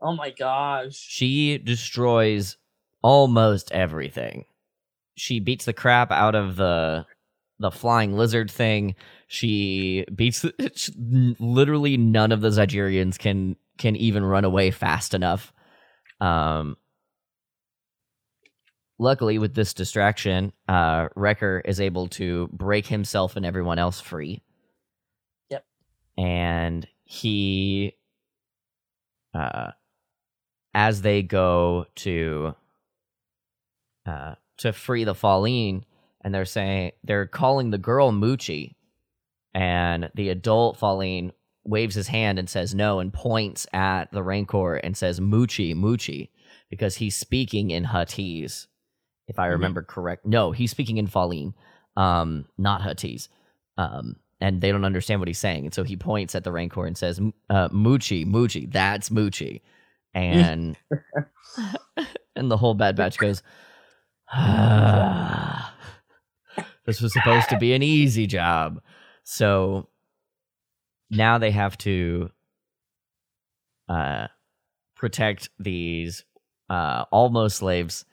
Oh my gosh. She destroys almost everything. She beats the crap out of the the flying lizard thing. She beats she, literally none of the Zygerians can can even run away fast enough. Um, luckily, with this distraction, uh, Wrecker is able to break himself and everyone else free. Yep, and he, uh, as they go to, uh, to free the Faline, and they're saying they're calling the girl Moochie. And the adult Faline waves his hand and says no and points at the Rancor and says, "Moochie, Moochie," because he's speaking in Huttese, if I remember mm-hmm. correct. No, he's speaking in Faline, um, not Huttese. Um, and they don't understand what he's saying. And so he points at the Rancor and says, uh, "Moochie, Moochie, that's Moochie." And, and the whole Bad Batch goes, ah, this was supposed to be an easy job. So now they have to uh, protect these uh, almost slaves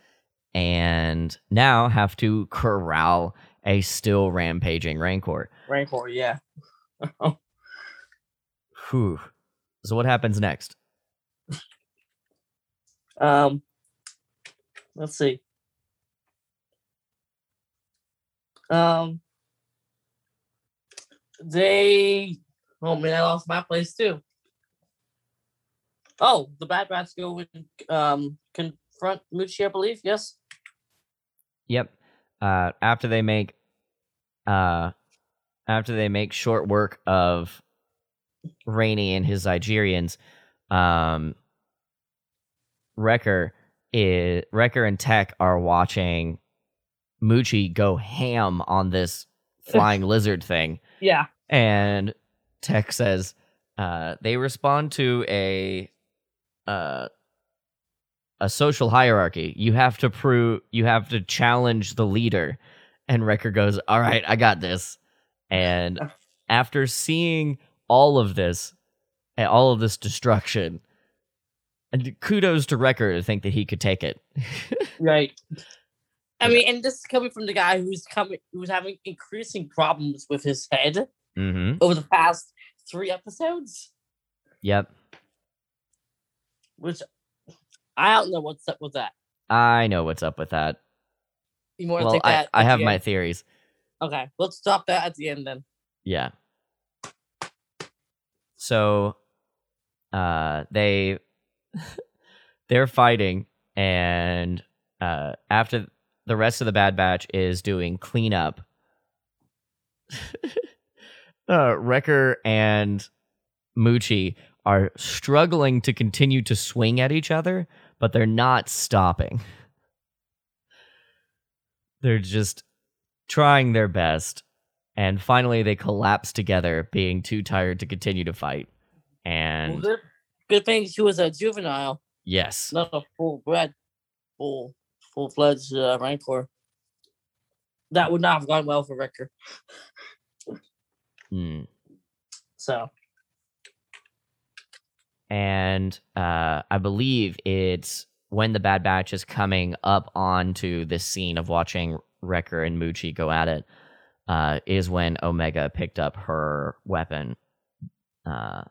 and now have to corral a still rampaging Rancor. Rancor, yeah. Whew. So what happens next? Um, let's see. Um... They, oh man, I lost my place too. Oh, the Bad Batch go and um, confront Moochie, I believe. Yes. Yep. Uh, after they make, uh, after they make short work of Rainey and his Zygerians, um, Wrecker is Wrecker and Tech are watching Moochie go ham on this flying lizard thing. Yeah. And Tech says uh, they respond to a uh, a social hierarchy. You have to prove you have to challenge the leader. And Wrecker goes, "All right, I got this." And after seeing all of this and all of this destruction, and kudos to Wrecker to think that he could take it. Right. I mean, and this is coming from the guy who's coming, who's having increasing problems with his head mm-hmm. over the past three episodes. Yep. Which I don't know what's up with that. I know what's up with that. You want well, to take I, that? I have my theories. Okay, let's stop that at the end then. Yeah. So, uh, they they're fighting, and uh, after. The rest of the Bad Batch is doing cleanup. uh, Wrecker and Moochie are struggling to continue to swing at each other, but they're not stopping. They're just trying their best. And finally, they collapse together, being too tired to continue to fight. And well, good, good thing she was a juvenile. Yes. Not a full-bred bull. Full-fledged uh, Rancor. That would not have gone well for Wrecker. mm. So and uh, I believe it's when the Bad Batch is coming up onto this scene of watching Wrecker and Muchi go at it, uh, is when Omega picked up her weapon. Uh,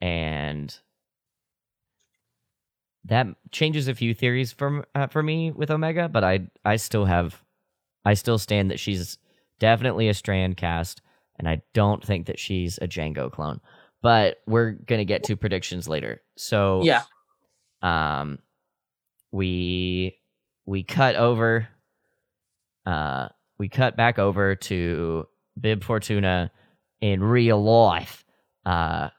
and that changes a few theories for, uh, for me with Omega, but I I still have... I still stand that she's definitely a Strand cast, and I don't think that she's a Jango clone. But we're going to get to predictions later. So... yeah. Um, we we cut over, uh, we cut back over to Bib Fortuna in real life, uh,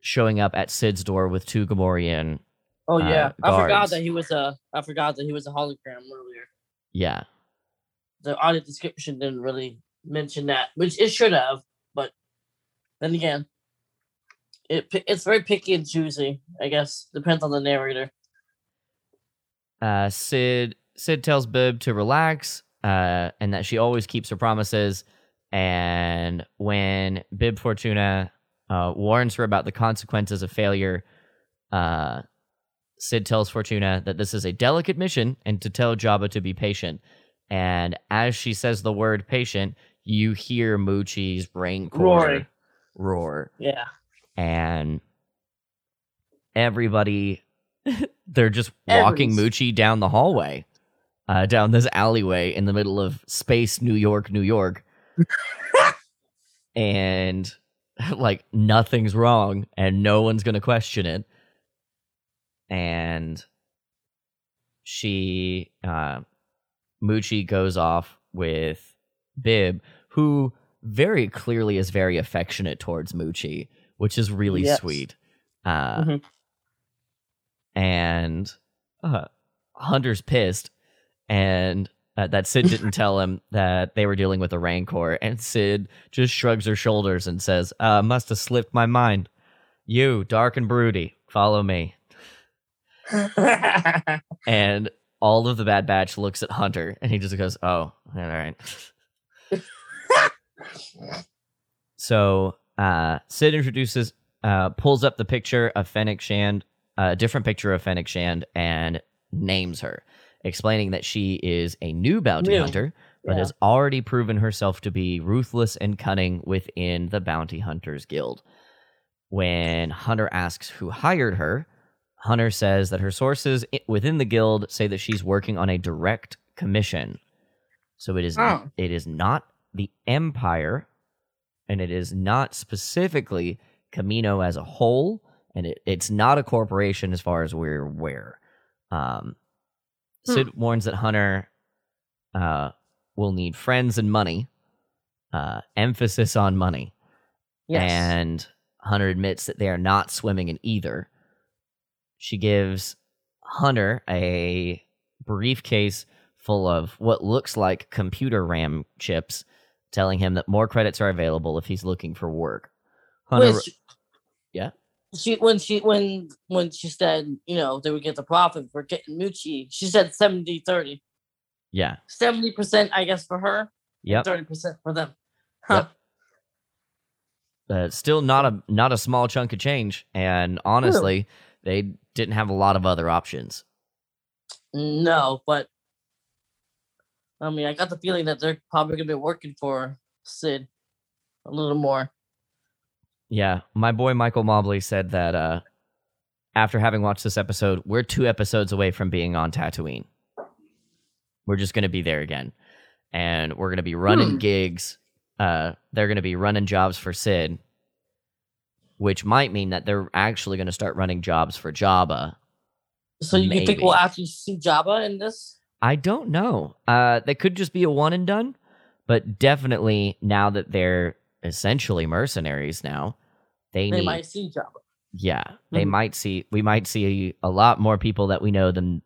showing up at Sid's door with two Gamorrean. Oh yeah, uh, I forgot that he was a. I forgot that he was a hologram earlier. Yeah, the audio description didn't really mention that, which it should have. But then again. It, it's very picky and choosy, I guess. Depends on the narrator. Uh, Cid Cid tells Bib to relax, uh, and that she always keeps her promises. And when Bib Fortuna uh, warns her about the consequences of failure, uh, Cid tells Fortuna that this is a delicate mission and to tell Jabba to be patient. And as she says the word patient, you hear Moochie's brain core roar. Yeah. And everybody, they're just walking Moochie down the hallway, uh, down this alleyway in the middle of space, New York, New York. And, like, nothing's wrong, and no one's going to question it. And she, uh, Moochie goes off with Bib, who very clearly is very affectionate towards Moochie. Which is really yes. sweet. Uh, mm-hmm. And uh, Hunter's pissed. And uh, that Cid didn't tell him that they were dealing with a rancor. And Cid just shrugs her shoulders and says, uh, must have slipped my mind. You, dark and broody, follow me. And all of the Bad Batch looks at Hunter. And he just goes, oh, all right. So... Uh, Cid introduces, uh, pulls up the picture of Fennec Shand, uh, a different picture of Fennec Shand, and names her, explaining that she is a new bounty yeah. hunter, but yeah. has already proven herself to be ruthless and cunning within the Bounty Hunters Guild. When Hunter asks who hired her, Hunter says that her sources within the guild say that she's working on a direct commission. So it is, oh. it is not the Empire... and it is not specifically Kamino as a whole, and it, it's not a corporation as far as we're aware. Um, hmm. Cid warns that Hunter uh, will need friends and money, uh, emphasis on money. Yes. And Hunter admits that they are not swimming in either. She gives Hunter a briefcase full of what looks like computer RAM chips, telling him that more credits are available if he's looking for work. Hunter, she, yeah. She when she when when she said, you know, they would get the profit for getting Moochie, she said seventy thirty. Yeah. seventy percent I guess for her. Yeah. thirty percent for them. Huh. Yep. Uh, still not a not a small chunk of change, and honestly, Ooh. They didn't have a lot of other options. No, but I mean, I got the feeling that they're probably going to be working for Cid a little more. Yeah, my boy Michael Mobley said that uh, after having watched this episode, we're two episodes away from being on Tatooine. We're just going to be there again. And we're going to be running mm. gigs. Uh, they're going to be running jobs for Cid, which might mean that they're actually going to start running jobs for Jabba. So you Maybe. think we'll actually see Jabba in this? I don't know. Uh, they could just be a one and done, but definitely now that they're essentially mercenaries now, they, they need, might see Jabba. Yeah, mm-hmm. they might see. We might see a lot more people that we know than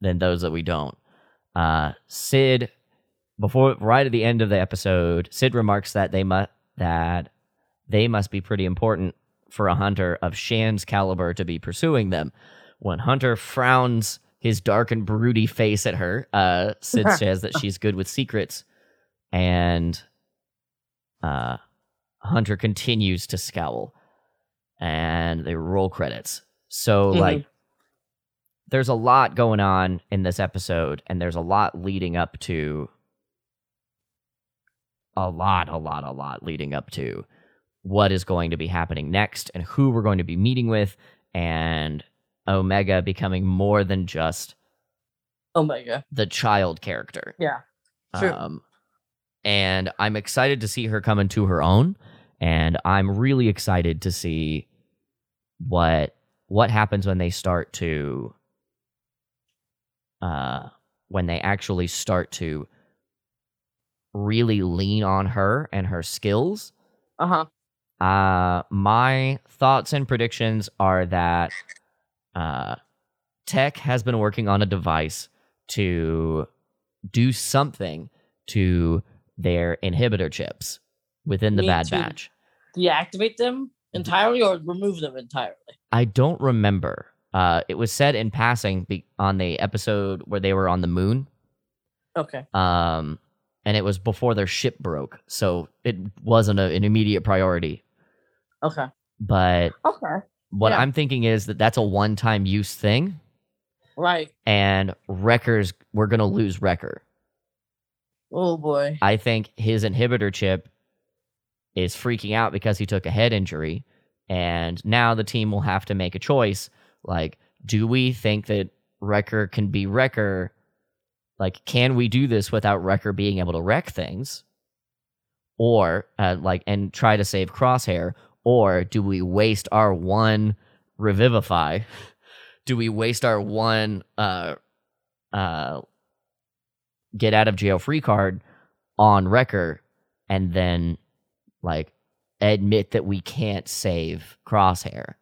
than those that we don't. Uh, Cid, before right at the end of the episode, Cid remarks that they must that they must be pretty important for a hunter of Shan's caliber to be pursuing them. When Hunter frowns his dark and broody face at her, Uh, Cid says that she's good with secrets, and uh, Hunter continues to scowl. and they roll credits. So mm-hmm. like there's a lot going on in this episode, and there's a lot leading up to a lot, a lot, a lot leading up to what is going to be happening next and who we're going to be meeting with, and Omega becoming more than just Omega, the child character. Yeah. True. Um, and I'm excited to see her come into her own, and I'm really excited to see what what happens when they start to uh when they actually start to really lean on her and her skills. Uh-huh. Uh, my thoughts and predictions are that uh, Tech has been working on a device to do something to their inhibitor chips within the Bad Batch. Deactivate them entirely or remove them entirely? I don't remember. Uh, it was said in passing be- on the episode where they were on the moon. Okay. Um... And it was before their ship broke, so it wasn't a, an immediate priority. Okay. But okay. what yeah. I'm thinking is that that's a one-time use thing. Right. And Wrecker's, we're going to lose Wrecker. Oh, boy. I think his inhibitor chip is freaking out because he took a head injury, and now the team will have to make a choice. Like, do we think that Wrecker can be Wrecker? Like, can we do this without Wrecker being able to wreck things, or uh, like, and try to save Crosshair, or do we waste our one revivify? Do we waste our one uh, uh, get out of jail free card on Wrecker, and then like admit that we can't save Crosshair?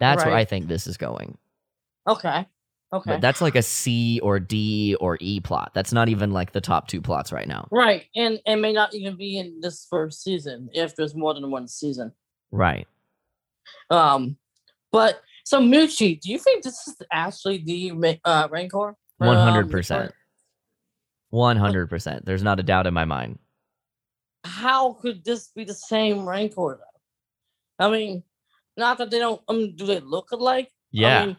That's right. Where I think this is going. Okay. Okay. But that's like a C or D or E plot. That's not even like the top two plots right now. Right. And it may not even be in this first season if there's more than one season. Right. Um, but so Mucci, do you think this is actually the uh, Rancor? one hundred percent. one hundred percent. There's not a doubt in my mind. How could this be the same Rancor, though? I mean, not that they don't, I mean, do they look alike? Yeah. I mean,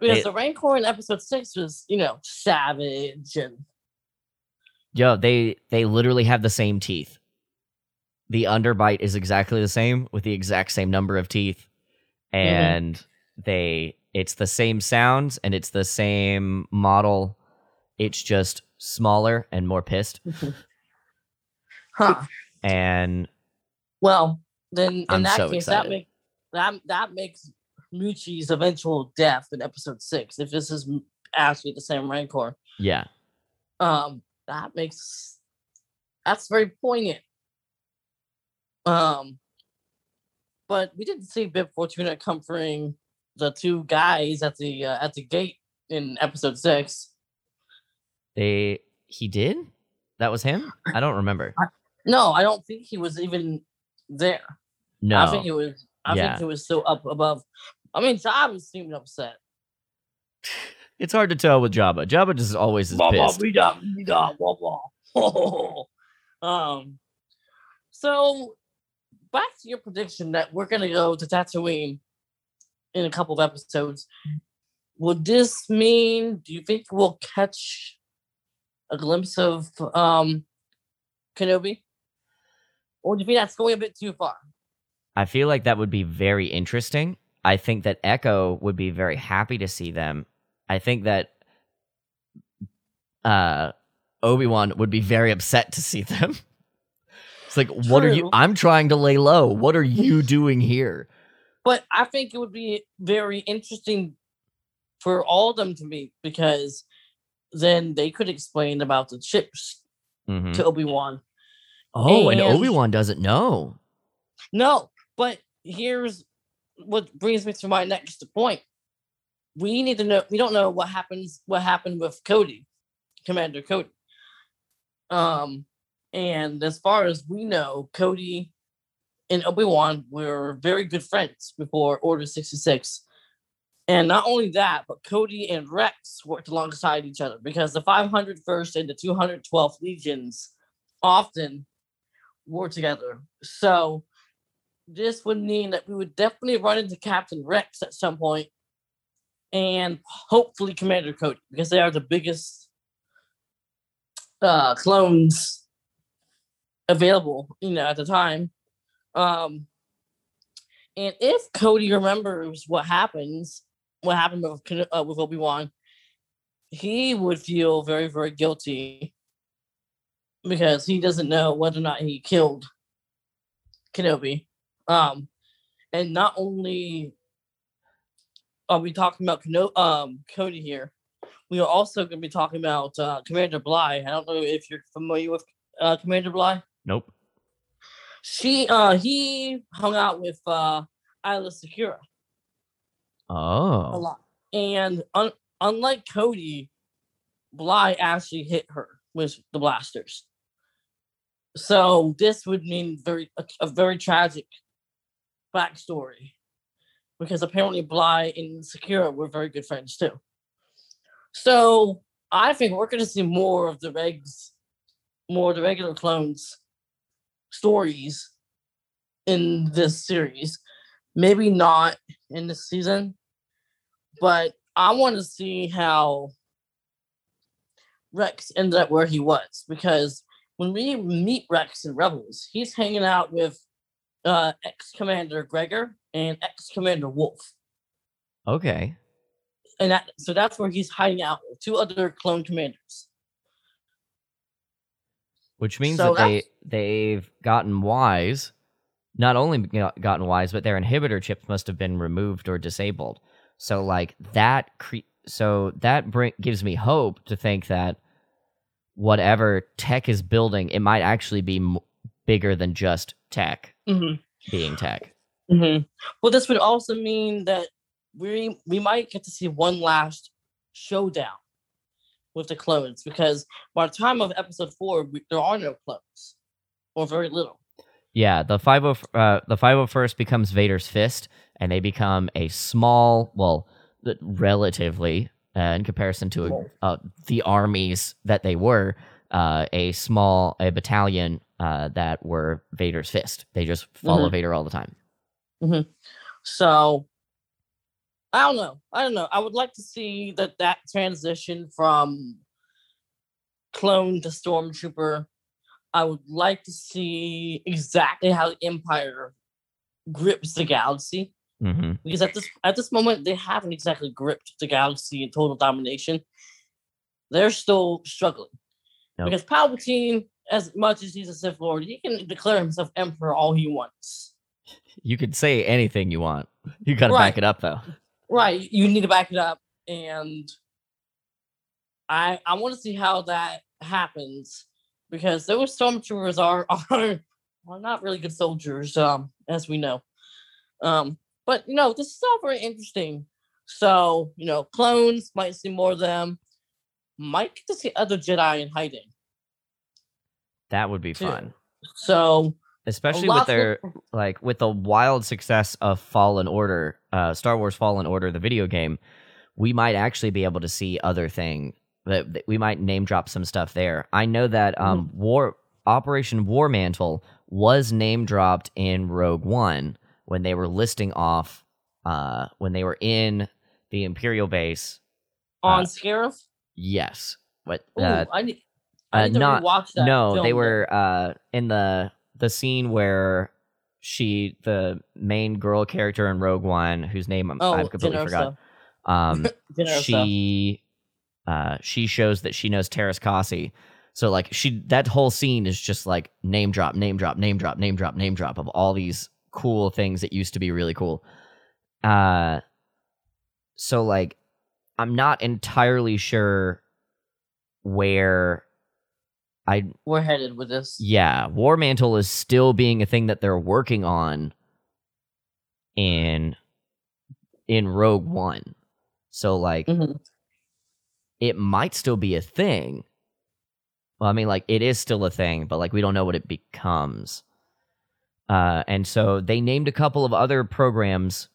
Because it, the Rancor in episode six was, you know, savage and. Yo, they they literally have the same teeth. The underbite is exactly the same with the exact same number of teeth, and mm-hmm. they it's the same sounds and it's the same model. It's just smaller and more pissed. Huh. And. Well, then in I'm that so case, excited. that makes that that makes. Mucci's eventual death in episode six, if this is actually the same Rancor. Yeah. Um, that makes... That's very poignant. Um, but we didn't see Bib Fortuna comforting the two guys at the uh, at the gate in episode six. They... He did? That was him? I don't remember. I, no, I don't think he was even there. No. I think it was... I yeah. think he was still up above. I mean, Jabba seemed upset. It's hard to tell with Jabba. Jabba just always is bah, pissed. Bah, we da, we da, blah, blah. Oh. Um, so, back to your prediction that we're going to go to Tatooine in a couple of episodes. Would this mean, do you think we'll catch a glimpse of um, Kenobi? Or do you think that's going a bit too far? I feel like that would be very interesting. I think that Echo would be very happy to see them. I think that uh, Obi-Wan would be very upset to see them. It's like, True. What are you... I'm trying to lay low. What are you doing here? But I think it would be very interesting for all of them to meet, because then they could explain about the chips mm-hmm. to Obi-Wan. Oh, and, and Obi-Wan doesn't know. No. But here's what brings me to my next point. We need to know. We don't know what happens. What happened with Cody, Commander Cody. Um, and as far as we know, Cody and Obi-Wan were very good friends before Order sixty-six. And not only that, but Cody and Rex worked alongside each other, because the five hundred first and the two hundred twelfth Legions often were together. So. this would mean that we would definitely run into Captain Rex at some point, and hopefully Commander Cody, because they are the biggest uh, clones available, you know, at the time. Um, and if Cody remembers what happens, what happened with, uh, with Obi-Wan, he would feel very, very guilty because he doesn't know whether or not he killed Kenobi. Um, and not only are we talking about Keno- um, Cody here, we are also going to be talking about uh, Commander Bly. I don't know if you're familiar with uh, Commander Bly. Nope. She, uh, he hung out with uh, Isla Secura. Oh. A lot. And un- unlike Cody, Bly actually hit her with the blasters. So this would mean very a, a very tragic backstory, because apparently Bly and Secura were very good friends too. So I think we're going to see more of the regs, more of the regular clones stories in this series. Maybe not in this season, but I want to see how Rex ended up where he was, because when we meet Rex in Rebels, he's hanging out with uh, ex-Commander Gregor and ex-Commander Wolf. Okay. And that, so that's where he's hiding out with two other clone commanders. Which means so that they, they've gotten wise. Not only gotten wise, but their inhibitor chips must have been removed or disabled. So, like, that... Cre- so that bring- gives me hope to think that whatever tech is building, it might actually be m- bigger than just tech mm-hmm. being tech. Mm-hmm. Well, this would also mean that we we might get to see one last showdown with the clones, because by the time of episode four, we, there are no clones, or very little. Yeah, the five oh, uh, the five oh first becomes Vader's fist, and they become a small, well, relatively, Uh, in comparison to a, uh, the armies that they were, uh, a small a battalion uh, that were Vader's fist. They just follow mm-hmm. Vader all the time. Mm-hmm. So, I don't know. I don't know. I would like to see that that transition from clone to stormtrooper. I would like to see exactly how the Empire grips the galaxy. Mm-hmm. Because at this at this moment, they haven't exactly gripped the galaxy in total domination. They're still struggling. Nope. Because Palpatine, as much as he's a Sith Lord, he can declare himself Emperor all he wants. You could say anything you want. You got to right. back it up, though. Right. You need to back it up. And I I want to see how that happens. Because those stormtroopers are, are, are not really good soldiers, um, as we know. Um, But, you know, this is all very interesting. So, you know, clones, might see more of them. Might get to see other Jedi in hiding. That would be too. fun. So, especially with their, of- like, with the wild success of Fallen Order, uh, Star Wars Fallen Order, the video game, we might actually be able to see other things. We might name drop some stuff there. I know that um, mm-hmm. War Operation War Mantle was name dropped in Rogue One, when they were listing off, uh, when they were in the Imperial base. On uh, Scarif? Yes. But, Ooh, uh, I need, I need uh, to not, rewatch that No, film. They were uh, in the the scene where she, the main girl character in Rogue One, whose name I'm, oh, I've completely forgotten, um, she, uh, she shows that she knows Terras Kasi. So, like, she that whole scene is just, like, name drop, name drop, name drop, name drop, name drop of all these cool things that used to be really cool. Uh, so, like, I'm not entirely sure where I... We're headed with this. Yeah, War Mantle is still being a thing that they're working on in, in Rogue One. So, like, mm-hmm. it might still be a thing. Well, I mean, like, it is still a thing, but, like, we don't know what it becomes. Uh, and so they named a couple of other programs,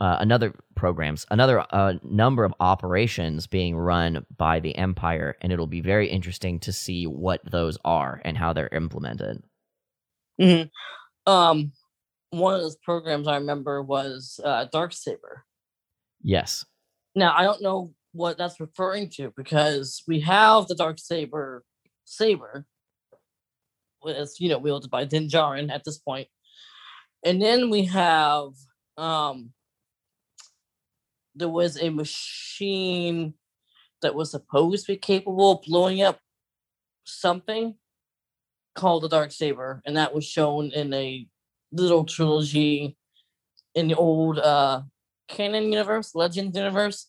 uh, another programs, another uh, number of operations being run by the Empire, and it'll be very interesting to see what those are and how they're implemented. Mm-hmm. Um, one of those programs I remember was uh, Darksaber. Yes. Now, I don't know what that's referring to, because we have the Darksaber saber, it's, you know, wielded by Din Djarin at this point. And then we have, um, there was a machine that was supposed to be capable of blowing up something called the Darksaber, and that was shown in a little trilogy in the old uh, canon universe, Legends universe.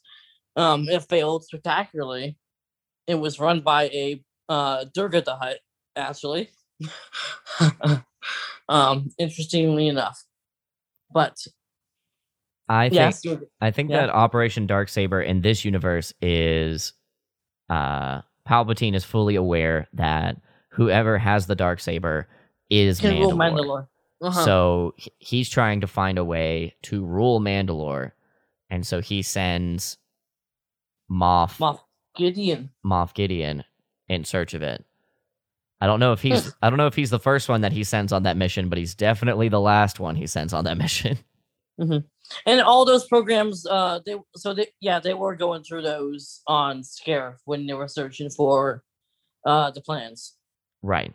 Um, it failed spectacularly. It was run by a uh, Durga the Hutt, actually. um, interestingly enough, but I yeah, think I think yeah. that Operation Darksaber in this universe is uh, Palpatine is fully aware that whoever has the Darksaber is Mandalore. Rule Mandalore. Uh-huh. So he's trying to find a way to rule Mandalore, and so he sends Moff Moff Gideon Moff Gideon in search of it. I don't know if he's I don't know if he's the first one that he sends on that mission, but he's definitely the last one he sends on that mission. Mm-hmm. And all those programs, uh, they so they yeah they were going through those on Scarif when they were searching for uh, the plans. Right.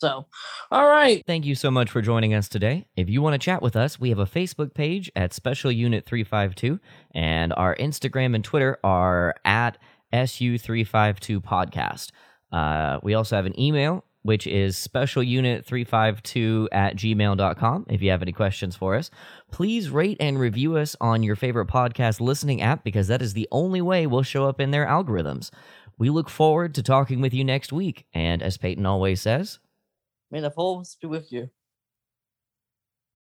So, all right. Thank you so much for joining us today. If you want to chat with us, we have a Facebook page at Special Unit three five two, and our Instagram and Twitter are at S U three five two Podcast. Uh, we also have an email, which is special unit three five two at gmail dot com. If you have any questions for us, please rate and review us on your favorite podcast listening app, because that is the only way we'll show up in their algorithms. We look forward to talking with you next week. And as Peyton always says, may the force be with you.